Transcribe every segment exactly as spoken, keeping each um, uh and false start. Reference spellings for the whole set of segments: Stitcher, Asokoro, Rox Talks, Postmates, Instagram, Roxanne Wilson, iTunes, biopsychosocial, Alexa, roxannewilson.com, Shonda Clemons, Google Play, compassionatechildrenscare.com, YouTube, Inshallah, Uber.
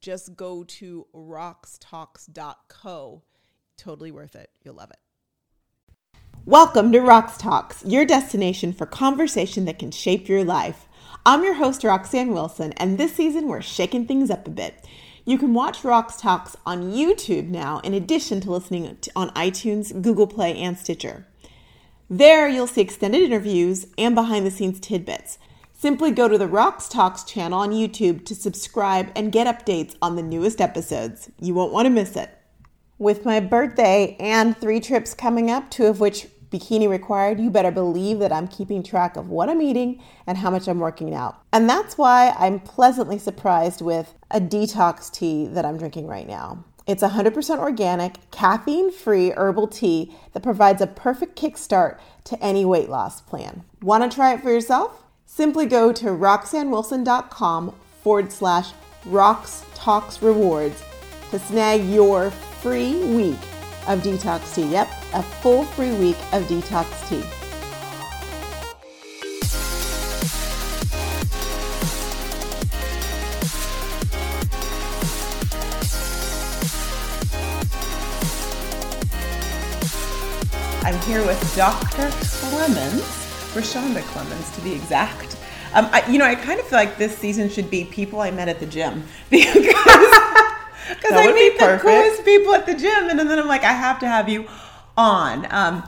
just go to rox talks dot co. Totally worth it. You'll love it. Welcome to Rox Talks, your destination for conversation that can shape your life. I'm your host, Roxanne Wilson, and this season we're shaking things up a bit. You can watch Rox Talks on YouTube now, in addition to listening on iTunes, Google Play, and Stitcher. There you'll see extended interviews and behind-the-scenes tidbits. Simply go to the Rox Talks channel on YouTube to subscribe and get updates on the newest episodes. You won't want to miss it. With my birthday and three trips coming up, two of which bikini required, you better believe that I'm keeping track of what I'm eating and how much I'm working out. And that's why I'm pleasantly surprised with a detox tea that I'm drinking right now. It's one hundred percent organic, caffeine-free herbal tea that provides a perfect kickstart to any weight loss plan. Want to try it for yourself? Simply go to roxanne wilson dot com forward slash Rox Talks Rewards to snag your free week of detox tea. Yep, a full free week of detox tea. I'm here with Doctor Clemons, or Shonda Clemons to be exact. Um, I, you know, I kind of feel like this season should be people I met at the gym, because Because I meet the coolest people at the gym, and then I'm like, I have to have you on. Um,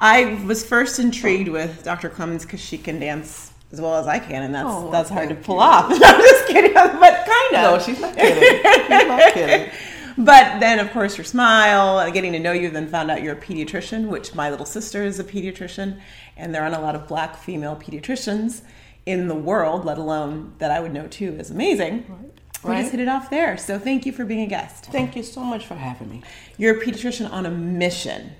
I was first intrigued with Doctor Clemons because she can dance as well as I can, and that's oh, that's hard to pull you. off. I'm just kidding, but kind of. No, she's not kidding. She's not kidding. But then, of course, your smile, and getting to know you, then found out you're a pediatrician, which my little sister is a pediatrician, and there aren't a lot of black female pediatricians in the world, let alone that I would know, too, is amazing. Right. We right? just hit it off there. So thank you for being a guest. Thank you so much for having me. You're a pediatrician on a mission.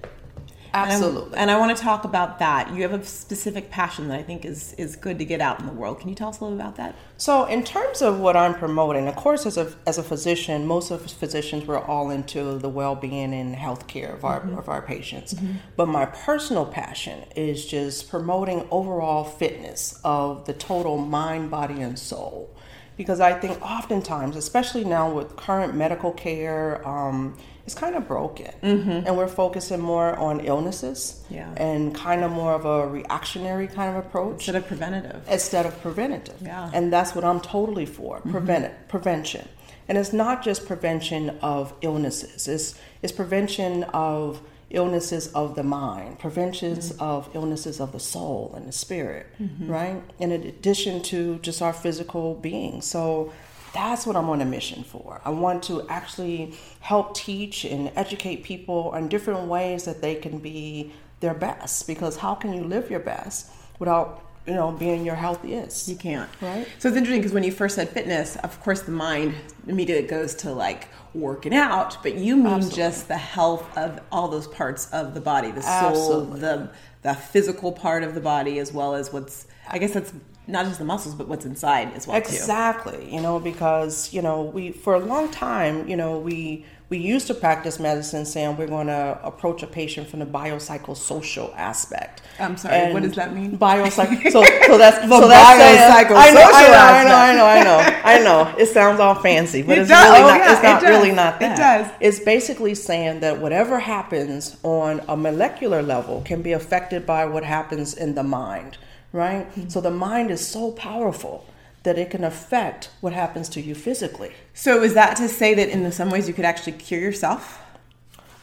Absolutely. And, and I want to talk about that. You have a specific passion that I think is, is good to get out in the world. Can you tell us a little about that? So in terms of what I'm promoting, of course, as a, as a physician, most of us physicians, we're all into the well-being and health care of our, mm-hmm. of our patients. Mm-hmm. But my personal passion is just promoting overall fitness of the total mind, body, and soul. Because I think oftentimes, especially now with current medical care, um, it's kind of broken. Mm-hmm. And we're focusing more on illnesses yeah. and kind of more of a reactionary kind of approach. Instead of preventative. Instead of preventative. Yeah. And that's what I'm totally for, prevent- mm-hmm. prevention. And it's not just prevention of illnesses. It's, it's prevention of illnesses of the mind, preventions mm-hmm. of illnesses of the soul and the spirit, mm-hmm. right? In addition to just our physical being. So that's what I'm on a mission for. I want to actually help teach and educate people on different ways that they can be their best, because how can you live your best without, you know, being your healthiest? You can't. Right? So it's interesting because when you first said fitness, of course the mind immediately goes to like working out, but you mean Absolutely. Just the health of all those parts of the body, the soul, the the physical part of the body, as well as what's, I guess that's not just the muscles, but what's inside as well. Exactly. Too. You know, because, you know, we, for a long time, you know, we, we used to practice medicine saying we're going to approach a patient from the biopsychosocial aspect. I'm sorry, and what does that mean? Biopsych- so, so that's the so that's biopsychosocial I know, aspect. I know, I know, I know, I know. It sounds all fancy, but it it's does. really oh, not, yeah, it's not it really not that. It does. It's basically saying that whatever happens on a molecular level can be affected by what happens in the mind. Right? Mm-hmm. So the mind is so powerful that it can affect what happens to you physically. So is that to say that in some ways you could actually cure yourself?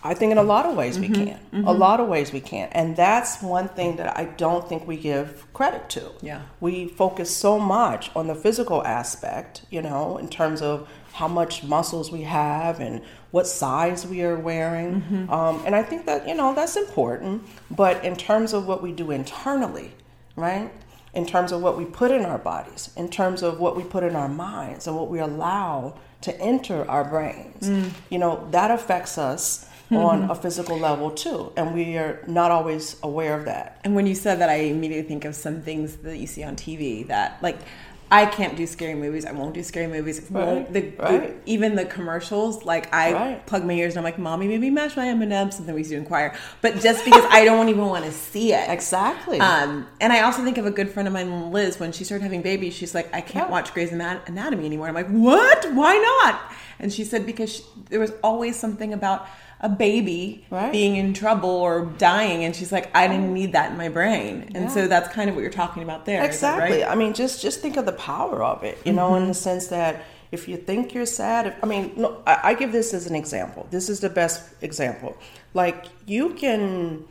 I think in a lot of ways mm-hmm. we can. Mm-hmm. A lot of ways we can. And that's one thing that I don't think we give credit to. Yeah. We focus so much on the physical aspect, you know, in terms of how much muscles we have and what size we are wearing. Mm-hmm. Um, and I think that, you know, that's important. But in terms of what we do internally, right? in terms of what we put in our bodies, in terms of what we put in our minds and what we allow to enter our brains. Mm. You know, that affects us on a physical level too, and we are not always aware of that. And when you said that, I immediately think of some things that you see on T V that, like, I can't do scary movies. I won't do scary movies. Right, the, right. The, even the commercials, like I right. plug my ears and I'm like, "Mommy, maybe mash my M and M's," something we used to do in choir. But just because I don't even want to see it. Exactly. Um, and I also think of a good friend of mine, Liz, when she started having babies, she's like, "I can't yeah. watch Grey's Anatomy anymore." I'm like, "What? Why not?" And she said because she, there was always something about a baby right. being in trouble or dying, and she's like, I didn't need that in my brain. And yeah. so that's kind of what you're talking about there. Exactly. Right? I mean, just just think of the power of it, you mm-hmm. know, in the sense that if you think you're sad, if, I mean, no, I, I give this as an example. This is the best example. Like, you can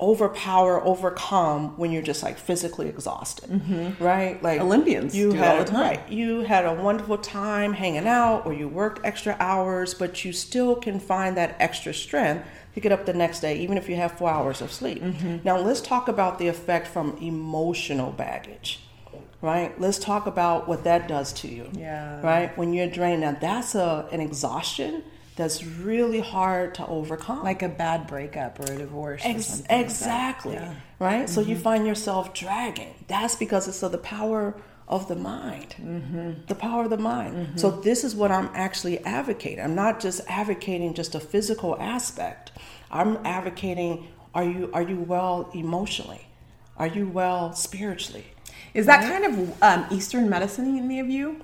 overpower, overcome when you're just like physically exhausted, mm-hmm. right? Like Olympians you do had, all the time. Right, you had a wonderful time hanging out, or you worked extra hours, but you still can find that extra strength to get up the next day, even if you have four hours of sleep. Mm-hmm. Now let's talk about the effect from emotional baggage, right? Let's talk about what that does to you, yeah. right? When you're drained, now that's a an exhaustion that's really hard to overcome. Like a bad breakup or a divorce Ex- or something. Exactly, like yeah. right? Mm-hmm. So you find yourself dragging. That's because it's of the power of the mind, mm-hmm. the power of the mind. Mm-hmm. So this is what I'm actually advocating. I'm not just advocating just a physical aspect. I'm advocating, are you are you well emotionally? Are you well spiritually? Is that right? kind of um, Eastern medicine in any of you?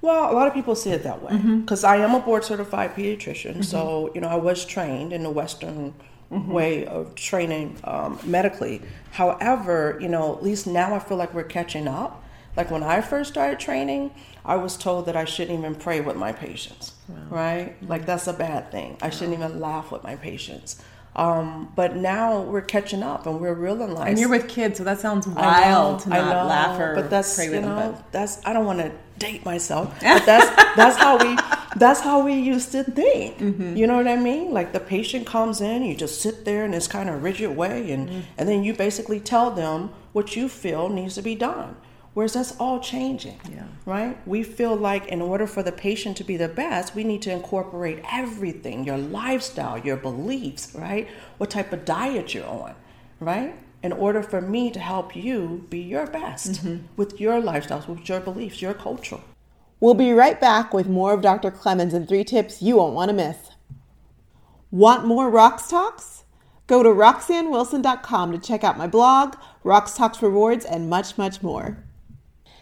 Well, a lot of people see it that way, because mm-hmm. I am a board-certified pediatrician, mm-hmm. so you know I was trained in the Western mm-hmm. way of training um, medically. However, you know, at least now I feel like we're catching up. Like when I first started training, I was told that I shouldn't even pray with my patients, wow. right? Mm-hmm. Like that's a bad thing. I shouldn't even laugh with my patients. Um, but now we're catching up and we're realizing. And you're with kids, so that sounds wild know, to not know, laugh or but that's, pray with you know, them. But that's I don't want to date myself, but that's that's how we that's how we used to think. Mm-hmm. You know what I mean? Like the patient comes in, you just sit there in this kind of rigid way, and mm-hmm. and then you basically tell them what you feel needs to be done. Whereas that's all changing, yeah. right? We feel like in order for the patient to be the best, we need to incorporate everything, your lifestyle, your beliefs, right? What type of diet you're on, right? In order for me to help you be your best mm-hmm. with your lifestyles, with your beliefs, your culture. We'll be right back with more of Doctor Clemons and three tips you won't want to miss. Want more Rox Talks? Go to roxanne wilson dot com to check out my blog, Rox Talks Rewards, and much, much more.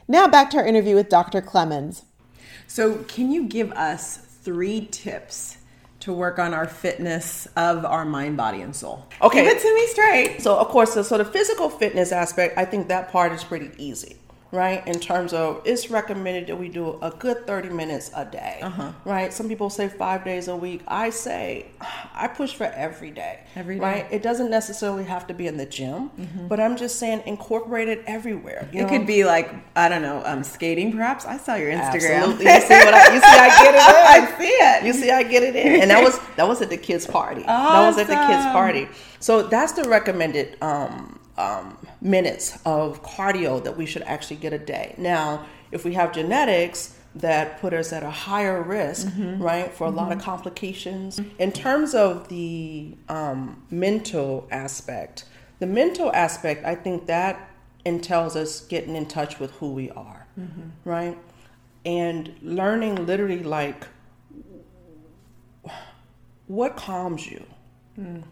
Now back to our interview with Doctor Clemons. So can you give us three tips to work on our fitness of our mind, body, and soul? Okay. Give it to me straight. So of course, so, so the physical fitness aspect, I think that part is pretty easy, right? In terms of it's recommended that we do a good thirty minutes a day, uh-huh. right? Some people say five days a week. I say, I push for every day, every day. Right? It doesn't necessarily have to be in the gym, mm-hmm. but I'm just saying incorporate it everywhere. You it know? Could be like, I don't know, um, skating perhaps. I saw your Instagram. Absolutely. You see what I, you see I get it in. I see it. You see I get it in. And that was, that was at the kids' party. Awesome. That was at the kids' party. So that's the recommended, um, Um, minutes of cardio that we should actually get a day. Now, if we have genetics that put us at a higher risk, mm-hmm. right, for a mm-hmm. lot of complications. In terms of the um, mental aspect, the mental aspect, I think that entails us getting in touch with who we are, mm-hmm. right? And learning literally like, what calms you, mm.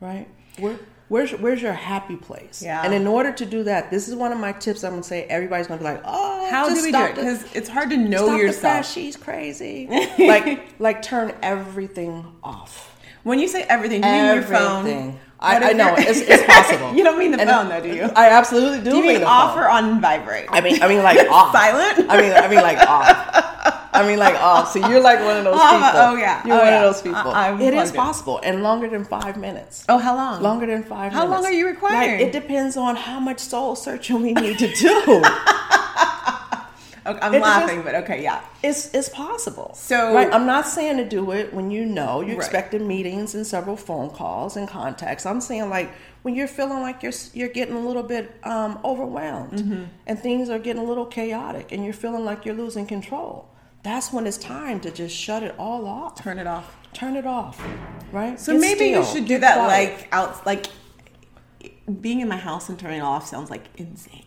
right? What Where's where's your happy place? Yeah. And in order to do that, this is one of my tips. I'm gonna say everybody's gonna be like, oh, how do we do it? Because it's hard to know yourself. She's crazy. like like turn everything off. When you say everything, you mean your phone. I, I know it's, it's possible. You don't mean the and phone though, do you? I absolutely do. Do you mean, mean the off phone. Or on vibrate? I mean I mean like off. Silent. I mean I mean like off. I mean, like, oh, so you're like one of those people. Oh, yeah. You're oh, one yeah. of those people. I, it is possible. And longer than five minutes. Oh, how long? Longer than five how minutes. How long are you requiring? Like, it depends on how much soul searching we need to do. I'm it's laughing, just, but okay, yeah. It's it's possible. So right? I'm not saying to do it when you know. You're right. Expecting meetings and several phone calls and contacts. I'm saying like when you're feeling like you're you're getting a little bit um, overwhelmed mm-hmm. and things are getting a little chaotic and you're feeling like you're losing control. That's when it's time to just shut it all off. Turn it off. Turn it off, right? So Get maybe still. You should do Get that quiet. like out like being in my house and turning it off sounds like insane.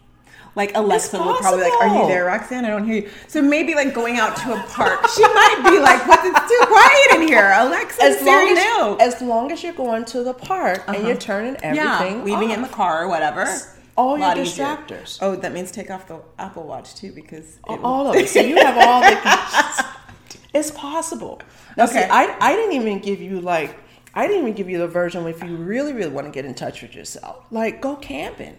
Like Alexa would probably like, are you there, Roxanne? I don't hear you. So maybe like going out to a park, she might be like, what? It's too quiet in here. Alexa, as long as, you, as long as you're going to the park uh-huh. and you're turning everything yeah, leaving off. It in the car or whatever. S- All your distractors. Easier. Oh, that means take off the Apple Watch too, because it all will... of it. So you have all the. It's possible. Now, okay. See, I I didn't even give you like I didn't even give you the version if you really really want to get in touch with yourself. Like go camping,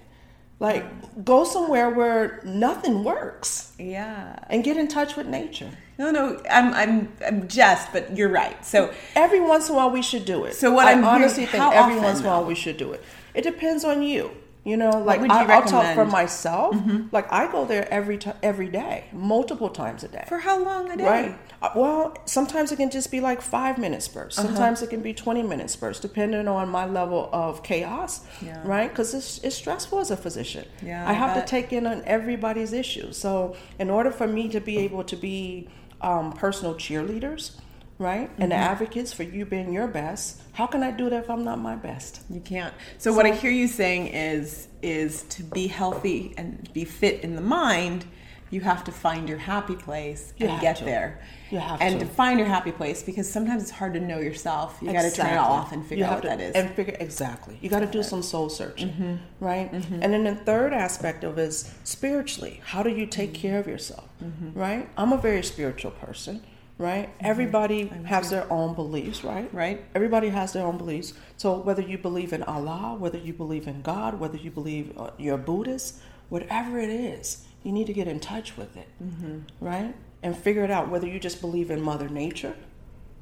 like go somewhere where nothing works. Yeah. And get in touch with nature. No, no, I'm I'm I'm just, but you're right. So every once in a while we should do it. So what I I'm honestly hearing, think every often, once in a while we should do it. It depends on you. You know, like you I, I'll talk for myself. Mm-hmm. Like I go there every t- every day, multiple times a day. For how long a day? Right. Well, sometimes it can just be like five minutes spurts. Uh-huh. Sometimes it can be twenty minutes spurts, depending on my level of chaos. Yeah. Right. Because it's, it's stressful as a physician. Yeah. I have I to take in on everybody's issues. So in order for me to be able to be um, personal cheerleaders. Right? Mm-hmm. And advocates for you being your best. How can I do that if I'm not my best? You can't. So, so what I hear you saying is, is to be healthy and be fit in the mind, you have to find your happy place and get to. there. You have and to. And find your happy place because sometimes it's hard to know yourself. You exactly. got to turn it off and figure out what to, that is. And figure exactly. You got to do some soul searching, mm-hmm. right? Mm-hmm. And then the third aspect of it is spiritually. How do you take mm-hmm. care of yourself, mm-hmm. right? I'm a very spiritual person. Right? Mm-hmm. Everybody I'm has sure. their own beliefs, right? Right. Everybody has their own beliefs. So whether you believe in Allah, whether you believe in God, whether you believe you're Buddhist, whatever it is, you need to get in touch with it, mm-hmm. right? And figure it out. Whether you just believe in Mother Nature,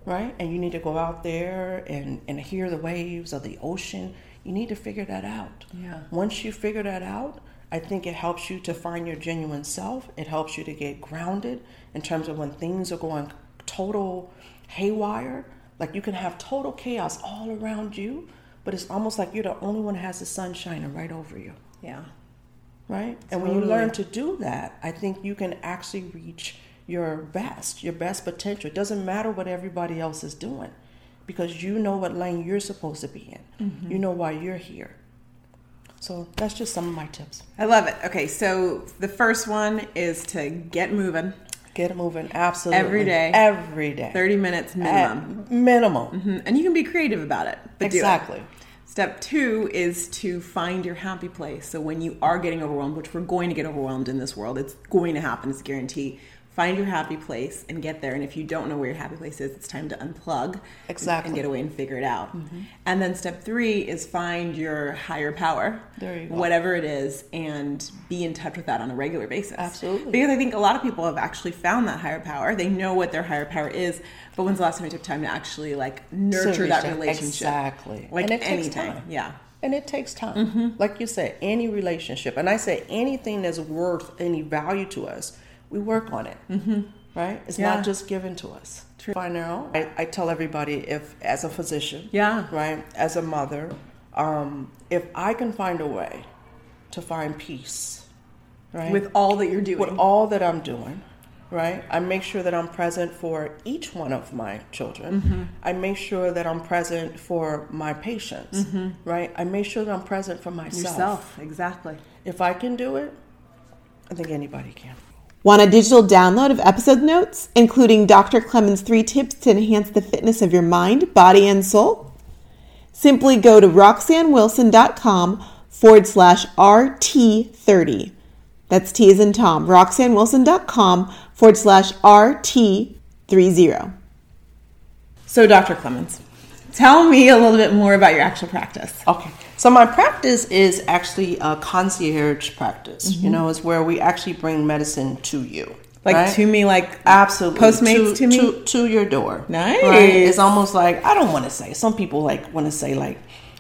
right? And you need to go out there and, and hear the waves of the ocean. You need to figure that out. Yeah. Once you figure that out, I think it helps you to find your genuine self. It helps you to get grounded in terms of when things are going total haywire, like you can have total chaos all around you, but it's almost like you're the only one that has the sun shining right over you. Yeah. Right? Totally. And when you learn to do that, I think you can actually reach your best, your best potential. It doesn't matter what everybody else is doing because you know what lane you're supposed to be in. Mm-hmm. You know why you're here. So that's just some of my tips. I love it. Okay, so the first one is to get moving. Get it moving, absolutely. Every day. Every day. thirty minutes minimum. At minimum. Mm-hmm. And you can be creative about it. But exactly. Do it. Step two is to find your happy place. So when you are getting overwhelmed, which we're going to get overwhelmed in this world, it's going to happen, it's a guarantee. Find your happy place and get there. And if you don't know where your happy place is, it's time to unplug. Exactly. And, and get away and figure it out. Mm-hmm. And then step three is find your higher power, there you go. Whatever it is, and be in touch with that on a regular basis. Absolutely. Because I think a lot of people have actually found that higher power. They know what their higher power is, but when's the last time you took time to actually like nurture Seriously. That relationship? Exactly. Like and it anything. Takes time. Yeah. And it takes time. Mm-hmm. Like you said, any relationship. And I say anything that's worth any value to us, we work on it, mm-hmm. right? It's yeah. not just given to us. True. Find our own. I, I tell everybody if, as a physician, yeah, right, as a mother, um, if I can find a way to find peace, right, with all that you're doing, with all that I'm doing, right, I make sure that I'm present for each one of my children. Mm-hmm. I make sure that I'm present for my patients, mm-hmm. right? I make sure that I'm present for myself. Yourself, exactly. If I can do it, I think anybody can. Want a digital download of episode notes, including Doctor Clemons' three tips to enhance the fitness of your mind, body, and soul? Simply go to roxanne wilson dot com forward slash R T thirty. That's T as in Tom. roxanne wilson dot com forward slash R T thirty. So, Doctor Clemons, tell me a little bit more about your actual practice. Okay. So my practice is actually a concierge practice. Mm-hmm. You know, it's where we actually bring medicine to you. Like right? to me, like absolutely Postmates to, to me? To, to your door. Nice. Right? It's almost like, I don't want to say, some people like want to say like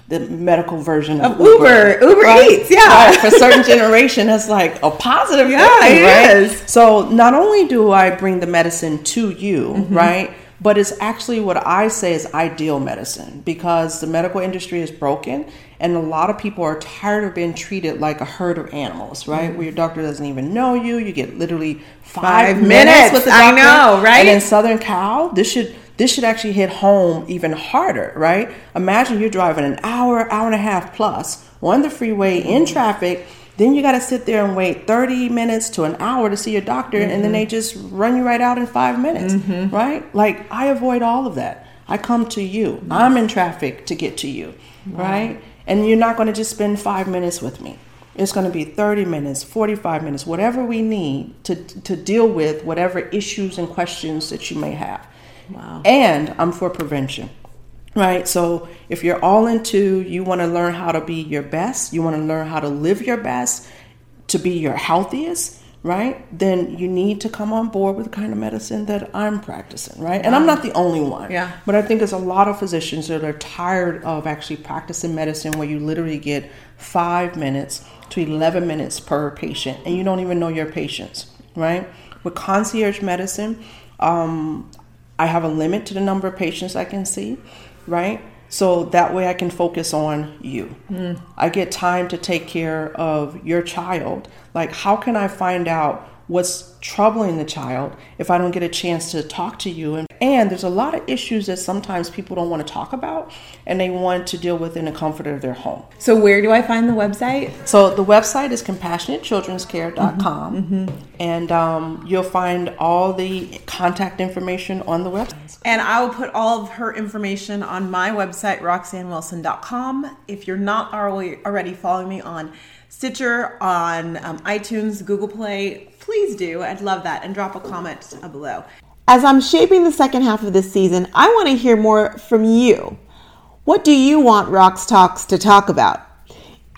the medical version of, of Uber. Uber, Uber right? Eats, yeah. Right. For a certain generation, that's like a positive yeah, thing, right? Is. So not only do I bring the medicine to you, mm-hmm. right? But it's actually what I say is ideal medicine, because the medical industry is broken and a lot of people are tired of being treated like a herd of animals, right? Mm-hmm. Where your doctor doesn't even know you. You get literally five, five minutes. minutes with the doctor. I know, right? And in Southern Cal, this should... This should actually hit home even harder, right? Imagine you're driving an hour, hour and a half plus on the freeway mm-hmm. in traffic. Then you got to sit there and wait thirty minutes to an hour to see your doctor. Mm-hmm. And then they just run you right out in five minutes, mm-hmm. right? Like, I avoid all of that. I come to you. Mm-hmm. I'm in traffic to get to you, wow. right? And you're not going to just spend five minutes with me. It's going to be thirty minutes, forty-five minutes, whatever we need to to deal with whatever issues and questions that you may have. Wow. And I'm for prevention, right? So if you're all into, you want to learn how to be your best, you want to learn how to live your best, to be your healthiest, right? Then you need to come on board with the kind of medicine that I'm practicing, right? And I'm not the only one. Yeah. But I think there's a lot of physicians that are tired of actually practicing medicine where you literally get five minutes to eleven minutes per patient, and you don't even know your patients, right? With concierge medicine, um... I have a limit to the number of patients I can see, right? So that way I can focus on you. Mm. I get time to take care of your child. Like, how can I find out what's troubling the child if I don't get a chance to talk to you? And, and there's a lot of issues that sometimes people don't want to talk about and they want to deal with in the comfort of their home. So where do I find the website? So the website is compassionate children's care dot com mm-hmm. and um, you'll find all the contact information on the website. And I will put all of her information on my website, roxanne wilson dot com. If you're not already following me on Stitcher, on um, iTunes, Google Play, please do. I'd love that. And drop a comment below. As I'm shaping the second half of this season, I want to hear more from you. What do you want Rox Talks to talk about?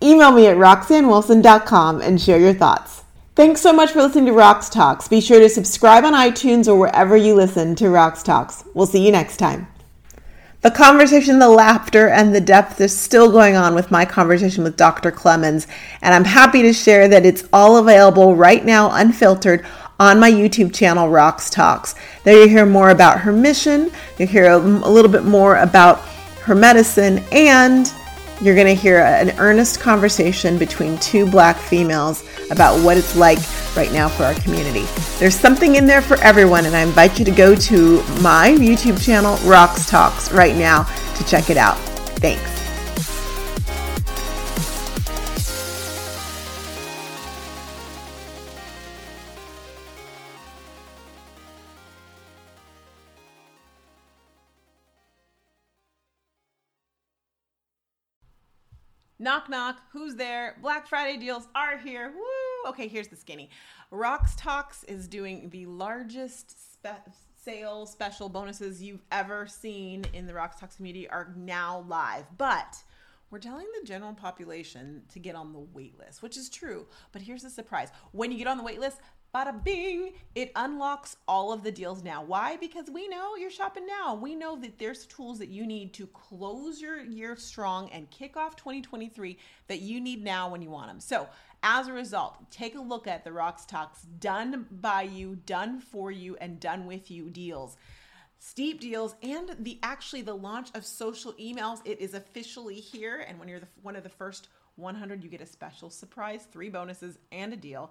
Email me at roxanne wilson dot com and share your thoughts. Thanks so much for listening to Rox Talks. Be sure to subscribe on iTunes or wherever you listen to Rox Talks. We'll see you next time. The conversation, the laughter, and the depth is still going on with my conversation with Doctor Clemons, and I'm happy to share that it's all available right now, unfiltered, on my YouTube channel, Rox Talks. There you hear more about her mission, you hear a little bit more about her medicine, and you're going to hear an earnest conversation between two Black females about what it's like right now for our community. There's something in there for everyone, and I invite you to go to my YouTube channel, Rox Talks, right now to check it out. Thanks. Knock, knock. Who's there? Black Friday deals are here. Woo! Okay, here's the skinny. Rox Talks is doing the largest spe- sale special bonuses you've ever seen in the Rox Talks community are now live. But we're telling the general population to get on the wait list, which is true. But here's the surprise. When you get on the wait list, bada bing, it unlocks all of the deals now. Why? Because we know you're shopping now. We know that there's tools that you need to close your year strong and kick off twenty twenty-three that you need now when you want them. So as a result, take a look at the Rox Talks done by you, done for you, and done with you deals. Steep deals, and the actually the launch of social emails. It is officially here, and when you're the, one of the first one hundred, you get a special surprise, three bonuses, and a deal.